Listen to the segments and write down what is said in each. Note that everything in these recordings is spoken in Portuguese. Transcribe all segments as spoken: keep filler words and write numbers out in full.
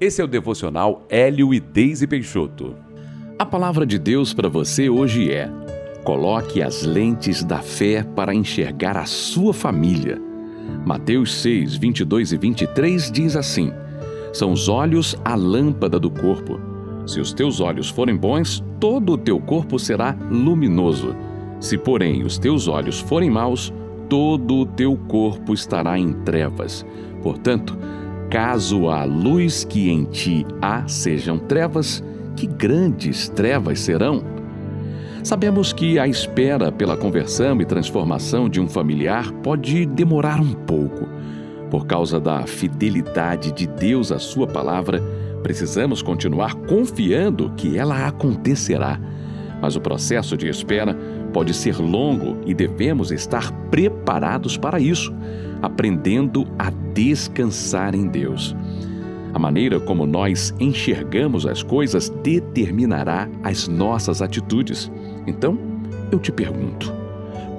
Esse é o Devocional Hélio e Deise Peixoto. A palavra de Deus para você hoje é: coloque as lentes da fé para enxergar a sua família. Mateus seis, vinte e dois e vinte e três diz assim: são os olhos a lâmpada do corpo. Se os teus olhos forem bons, todo o teu corpo será luminoso. Se, porém, os teus olhos forem maus, todo o teu corpo estará em trevas. Portanto, caso a luz que em ti há sejam trevas, que grandes trevas serão? Sabemos que a espera pela conversão e transformação de um familiar pode demorar um pouco. Por causa da fidelidade de Deus à sua palavra, precisamos continuar confiando que ela acontecerá. Mas o processo de espera pode ser longo e devemos estar preparados para isso, aprendendo a descansar em Deus. A maneira como nós enxergamos as coisas determinará as nossas atitudes. Então, eu te pergunto,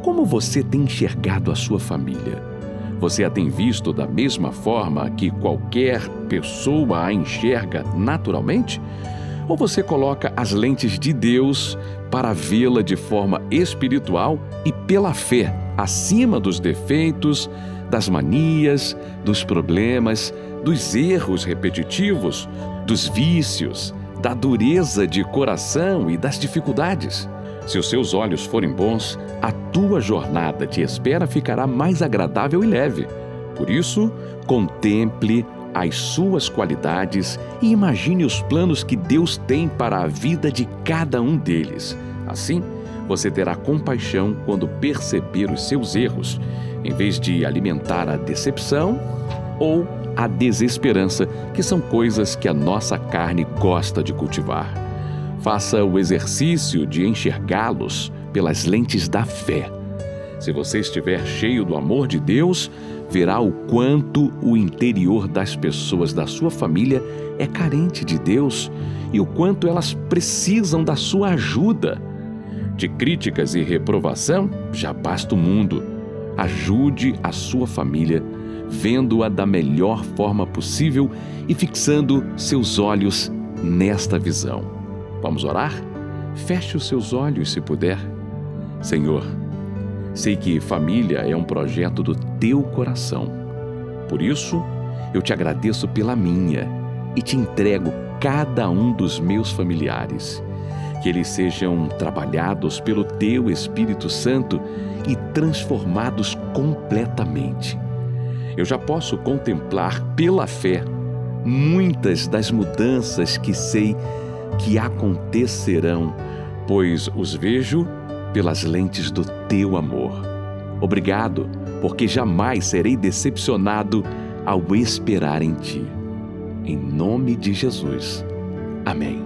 como você tem enxergado a sua família? Você a tem visto da mesma forma que qualquer pessoa a enxerga naturalmente? Ou você coloca as lentes de Deus para vê-la de forma espiritual e pela fé, acima dos defeitos, das manias, dos problemas, dos erros repetitivos, dos vícios, da dureza de coração e das dificuldades? Se os seus olhos forem bons, a tua jornada de espera ficará mais agradável e leve. Por isso, contemple as suas qualidades e imagine os planos que Deus tem para a vida de cada um deles. Assim, você terá compaixão quando perceber os seus erros, em vez de alimentar a decepção ou a desesperança, que são coisas que a nossa carne gosta de cultivar. Faça o exercício de enxergá-los pelas lentes da fé. Se você estiver cheio do amor de Deus, verá o quanto o interior das pessoas da sua família é carente de Deus e o quanto elas precisam da sua ajuda. De críticas e reprovação, já basta o mundo. Ajude a sua família, vendo-a da melhor forma possível e fixando seus olhos nesta visão. Vamos orar? Feche os seus olhos se puder. Senhor, sei que família é um projeto do Teu coração. Por isso, eu Te agradeço pela minha e Te entrego cada um dos meus familiares. Que eles sejam trabalhados pelo Teu Espírito Santo e transformados completamente. Eu já posso contemplar pela fé muitas das mudanças que sei que acontecerão, pois os vejo pelas lentes do Teu amor. Obrigado, porque jamais serei decepcionado ao esperar em Ti. Em nome de Jesus. Amém.